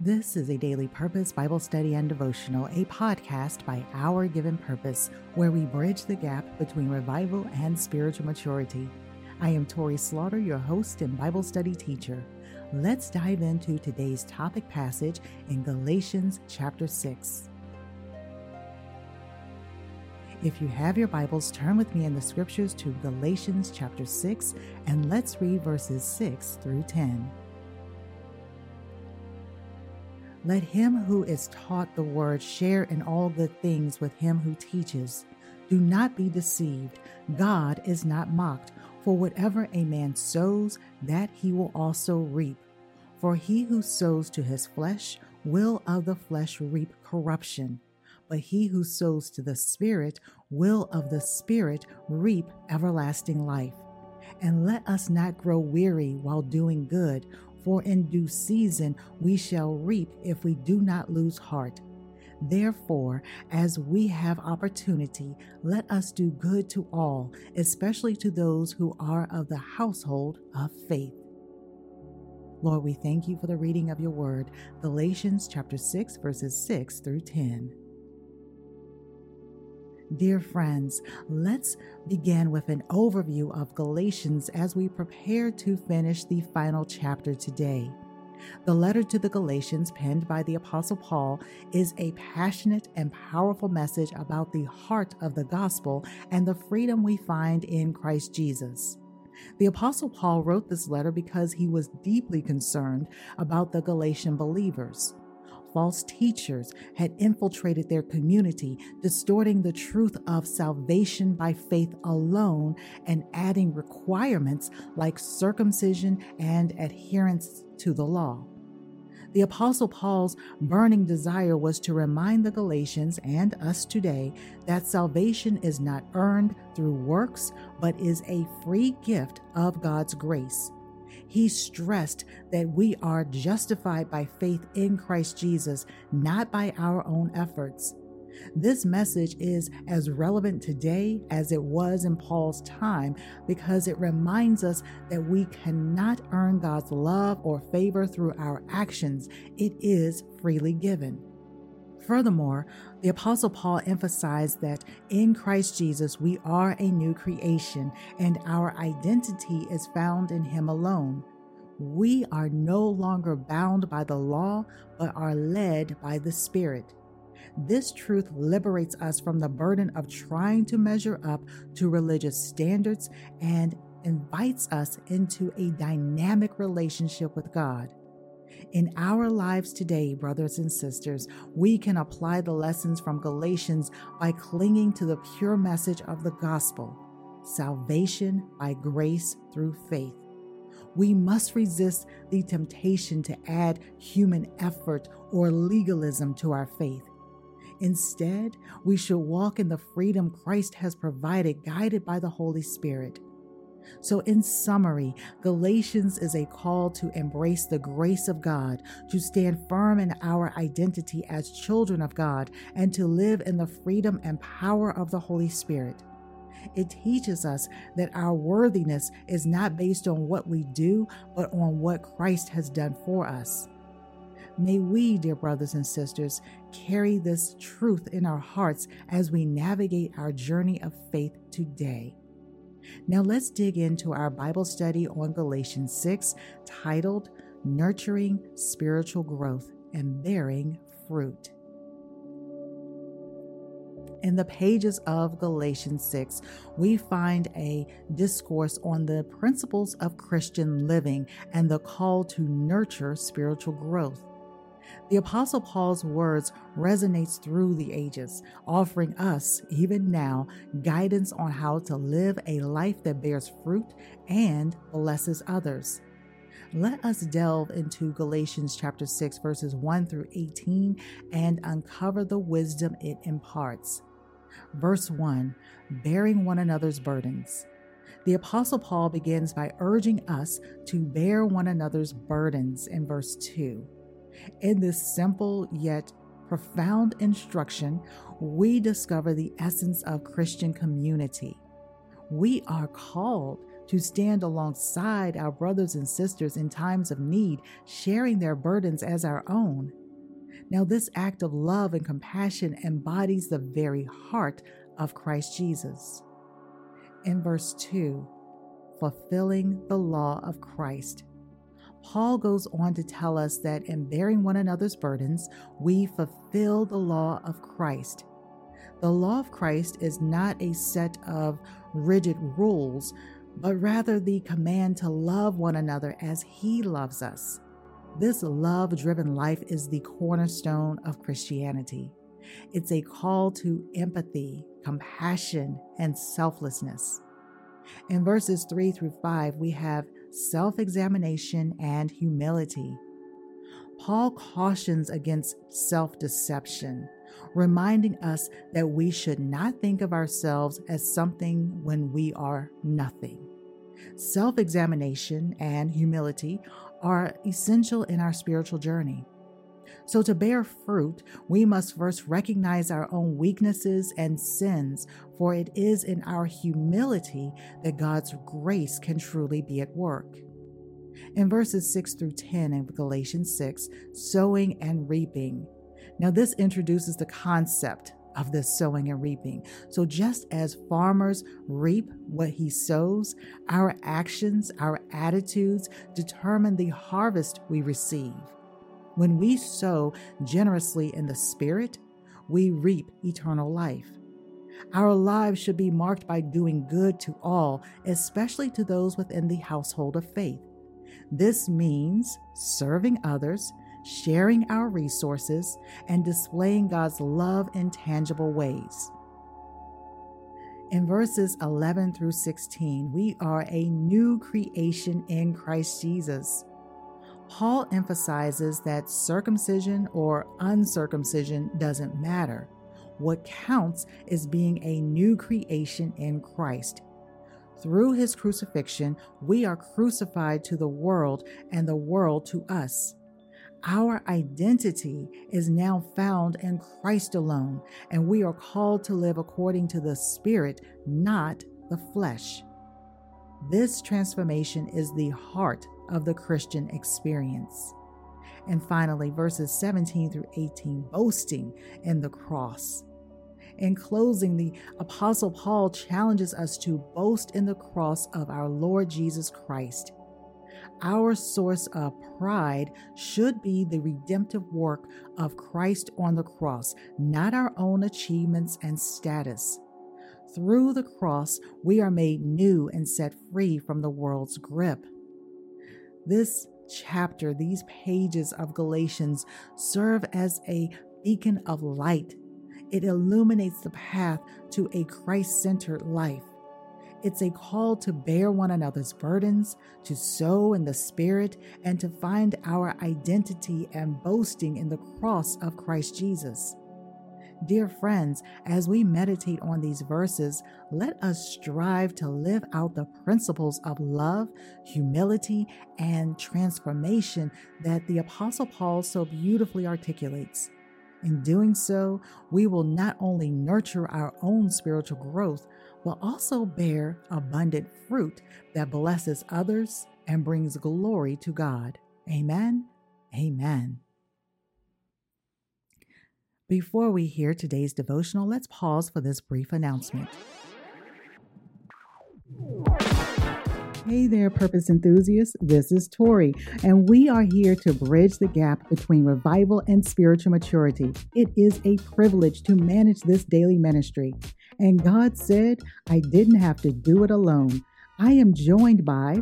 This is a Daily Purpose Bible Study and Devotional, a podcast by Our Given Purpose, where we bridge the gap between revival and spiritual maturity. I am Torrie Slaughter, your host and Bible study teacher. Let's dive into today's topic passage in Galatians chapter 6. If you have your Bibles, turn with me in the scriptures to Galatians chapter 6, and let's read verses 6 through 10. Let him who is taught the word share in all good things with him who teaches. Do not be deceived. God is not mocked, for whatever a man sows, that he will also reap. For he who sows to his flesh will of the flesh reap corruption, but he who sows to the Spirit will of the Spirit reap everlasting life. And let us not grow weary while doing good, for in due season we shall reap if we do not lose heart. Therefore, as we have opportunity, let us do good to all, especially to those who are of the household of faith. Lord, we thank you for the reading of your word, Galatians chapter 6, verses 6 through 10. Dear friends, let's begin with an overview of Galatians as we prepare to finish the final chapter today. The letter to the Galatians, penned by the Apostle Paul, is a passionate and powerful message about the heart of the gospel and the freedom we find in Christ Jesus. The Apostle Paul wrote this letter because he was deeply concerned about the Galatian believers. False teachers had infiltrated their community, distorting the truth of salvation by faith alone and adding requirements like circumcision and adherence to the law. The Apostle Paul's burning desire was to remind the Galatians and us today that salvation is not earned through works, but is a free gift of God's grace. He stressed that we are justified by faith in Christ Jesus, not by our own efforts. This message is as relevant today as it was in Paul's time because it reminds us that we cannot earn God's love or favor through our actions. It is freely given. Furthermore, the Apostle Paul emphasized that in Christ Jesus we are a new creation and our identity is found in him alone. We are no longer bound by the law, but are led by the Spirit. This truth liberates us from the burden of trying to measure up to religious standards and invites us into a dynamic relationship with God. In our lives today, brothers and sisters, we can apply the lessons from Galatians by clinging to the pure message of the gospel, salvation by grace through faith. We must resist the temptation to add human effort or legalism to our faith. Instead, we should walk in the freedom Christ has provided, guided by the Holy Spirit. So in summary, Galatians is a call to embrace the grace of God, to stand firm in our identity as children of God, and to live in the freedom and power of the Holy Spirit. It teaches us that our worthiness is not based on what we do, but on what Christ has done for us. May we, dear brothers and sisters, carry this truth in our hearts as we navigate our journey of faith today. Now let's dig into our Bible study on Galatians 6, titled, Nurturing Spiritual Growth and Bearing Fruit. In the pages of Galatians 6, we find a discourse on the principles of Christian living and the call to nurture spiritual growth. The Apostle Paul's words resonates through the ages, offering us, even now, guidance on how to live a life that bears fruit and blesses others. Let us delve into Galatians chapter 6, verses 1 through 18 and uncover the wisdom it imparts. Verse 1, bearing one another's burdens. The Apostle Paul begins by urging us to bear one another's burdens in verse 2. In this simple yet profound instruction, we discover the essence of Christian community. We are called to stand alongside our brothers and sisters in times of need, sharing their burdens as our own. Now, this act of love and compassion embodies the very heart of Christ Jesus. In verse 2, fulfilling the law of Christ, Paul goes on to tell us that in bearing one another's burdens, we fulfill the law of Christ. The law of Christ is not a set of rigid rules, but rather the command to love one another as he loves us. This love-driven life is the cornerstone of Christianity. It's a call to empathy, compassion, and selflessness. In verses 3-5, we have self-examination and humility. Paul cautions against self-deception, reminding us that we should not think of ourselves as something when we are nothing. Self-examination and humility are essential in our spiritual journey. So to bear fruit, we must first recognize our own weaknesses and sins, for it is in our humility that God's grace can truly be at work. In verses 6-10 in Galatians 6, sowing and reaping. Now this introduces the concept of this sowing and reaping. So just as farmers reap what he sows, our actions, our attitudes determine the harvest we receive. When we sow generously in the Spirit, we reap eternal life. Our lives should be marked by doing good to all, especially to those within the household of faith. This means serving others, sharing our resources, and displaying God's love in tangible ways. In verses 11-16, we are a new creation in Christ Jesus. Paul emphasizes that circumcision or uncircumcision doesn't matter. What counts is being a new creation in Christ. Through his crucifixion, we are crucified to the world and the world to us. Our identity is now found in Christ alone, and we are called to live according to the Spirit, not the flesh. This transformation is the heart of the Christian experience. And finally, verses 17-18, boasting in the cross. In closing, the Apostle Paul challenges us to boast in the cross of our Lord Jesus Christ. Our source of pride should be the redemptive work of Christ on the cross, not our own achievements and status. Through the cross, we are made new and set free from the world's grip. This chapter, these pages of Galatians, serve as a beacon of light. It illuminates the path to a Christ-centered life. It's a call to bear one another's burdens, to sow in the Spirit, and to find our identity and boasting in the cross of Christ Jesus. Dear friends, as we meditate on these verses, let us strive to live out the principles of love, humility, and transformation that the Apostle Paul so beautifully articulates. In doing so, we will not only nurture our own spiritual growth, but also bear abundant fruit that blesses others and brings glory to God. Amen. Amen. Before we hear today's devotional, let's pause for this brief announcement. Hey there, Purpose Enthusiasts. This is Torrie, and we are here to bridge the gap between revival and spiritual maturity. It is a privilege to manage this daily ministry. And God said, I didn't have to do it alone. I am joined by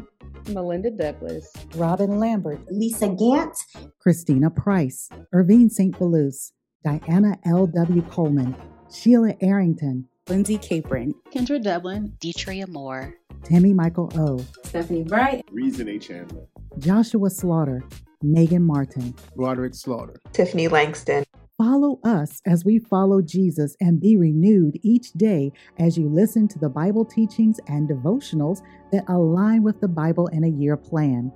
Melinda Douglas, Robin Lambert, Lisa Gantz, Christina Price, Irvine St. Belluce, Diana L. W. Coleman, Sheila Arrington, Lindsay Caprin, Kendra Dublin, Ditraia Moore, Tammy Michael O., Stephanie Bright, Reasona Chandler, Joshua Slaughter, Megan Martin, Roderick Slaughter, Tiffany Langston. Follow us as we follow Jesus and be renewed each day as you listen to the Bible teachings and devotionals that align with the Bible in a Year Plan.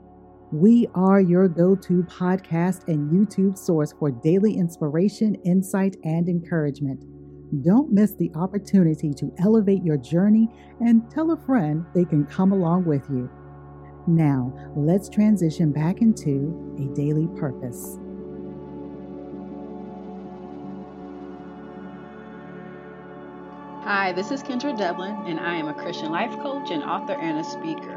We are your go-to podcast and YouTube source for daily inspiration, insight, and encouragement. Don't miss the opportunity to elevate your journey and tell a friend they can come along with you. Now, let's transition back into A Daily Purpose. Hi, this is Kendra Dublin, and I am a Christian life coach and author and a speaker.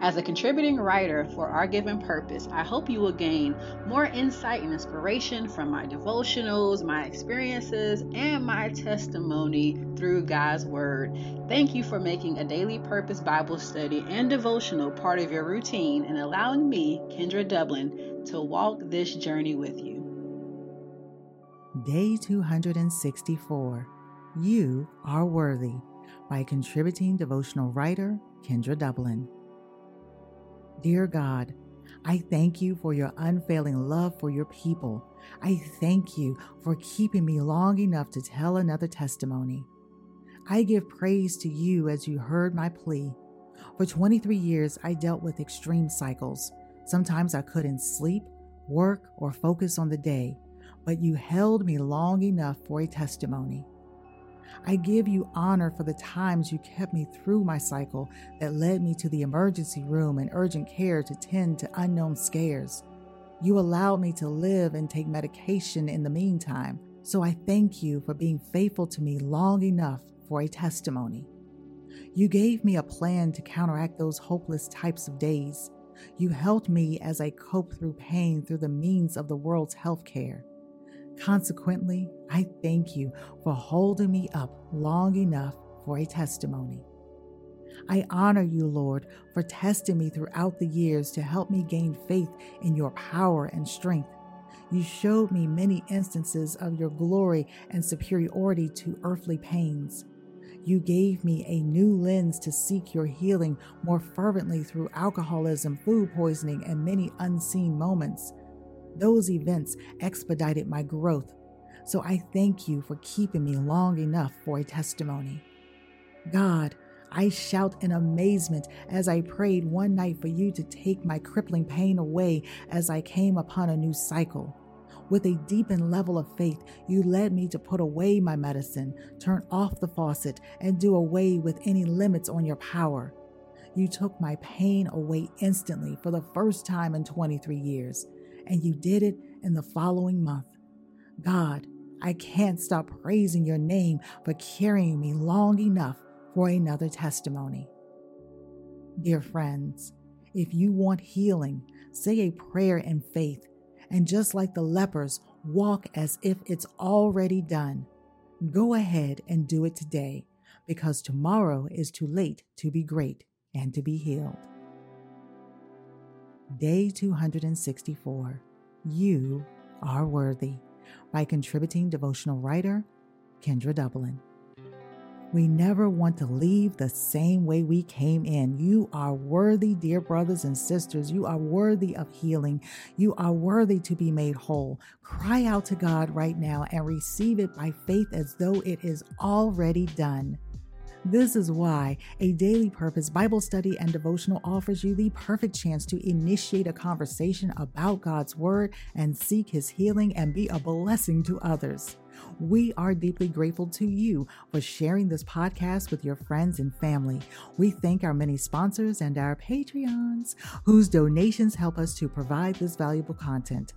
As a contributing writer for Our Given Purpose, I hope you will gain more insight and inspiration from my devotionals, my experiences, and my testimony through God's Word. Thank you for making A Daily Purpose Bible study and devotional part of your routine and allowing me, Kendra Dublin, to walk this journey with you. Day 264. You Are Worthy, by contributing devotional writer Kendra Dublin. Dear God, I thank you for your unfailing love for your people. I thank you for keeping me long enough to tell another testimony. I give praise to you as you heard my plea. For 23 years, I dealt with extreme cycles. Sometimes I couldn't sleep, work, or focus on the day, but you held me long enough for a testimony. I give you honor for the times you kept me through my cycle that led me to the emergency room and urgent care to tend to unknown scares. You allowed me to live and take medication in the meantime, so I thank you for being faithful to me long enough for a testimony. You gave me a plan to counteract those hopeless types of days. You helped me as I coped through pain through the means of the world's healthcare. Consequently, I thank you for holding me up long enough for a testimony. I honor you, Lord, for testing me throughout the years to help me gain faith in your power and strength. You showed me many instances of your glory and superiority to earthly pains. You gave me a new lens to seek your healing more fervently through alcoholism, food poisoning, and many unseen moments. Those events expedited my growth, so I thank you for keeping me long enough for a testimony. God, I shout in amazement as I prayed one night for you to take my crippling pain away as I came upon a new cycle. With a deepened level of faith, you led me to put away my medicine, turn off the faucet, and do away with any limits on your power. You took my pain away instantly for the first time in 23 years. And you did it in the following month. God, I can't stop praising your name for carrying me long enough for another testimony. Dear friends, if you want healing, say a prayer in faith, and just like the lepers, walk as if it's already done. Go ahead and do it today, because tomorrow is too late to be great and to be healed. Day 264, You Are Worthy, by contributing devotional writer Kendra Dublin. We never want to leave the same way we came in. You are worthy, dear brothers and sisters. You are worthy of healing. You are worthy to be made whole. Cry out to God right now and receive it by faith as though it is already done. This is why A Daily Purpose Bible Study and Devotional offers you the perfect chance to initiate a conversation about God's Word and seek His healing and be a blessing to others. We are deeply grateful to you for sharing this podcast with your friends and family. We thank our many sponsors and our Patreons, whose donations help us to provide this valuable content.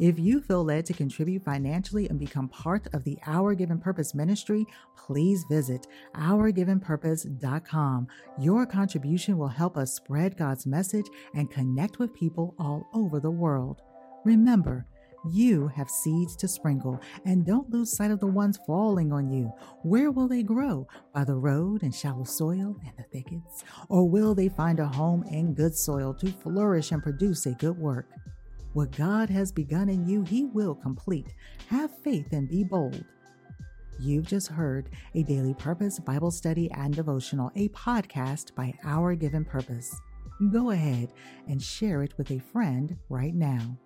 If you feel led to contribute financially and become part of the Our Given Purpose Ministry, please visit OurGivenPurpose.com. Your contribution will help us spread God's message and connect with people all over the world. Remember, you have seeds to sprinkle, and don't lose sight of the ones falling on you. Where will they grow? By the road and shallow soil and the thickets? Or will they find a home in good soil to flourish and produce a good work? What God has begun in you, He will complete. Have faith and be bold. You've just heard A Daily Purpose Bible Study and Devotional, a podcast by Our Given Purpose. Go ahead and share it with a friend right now.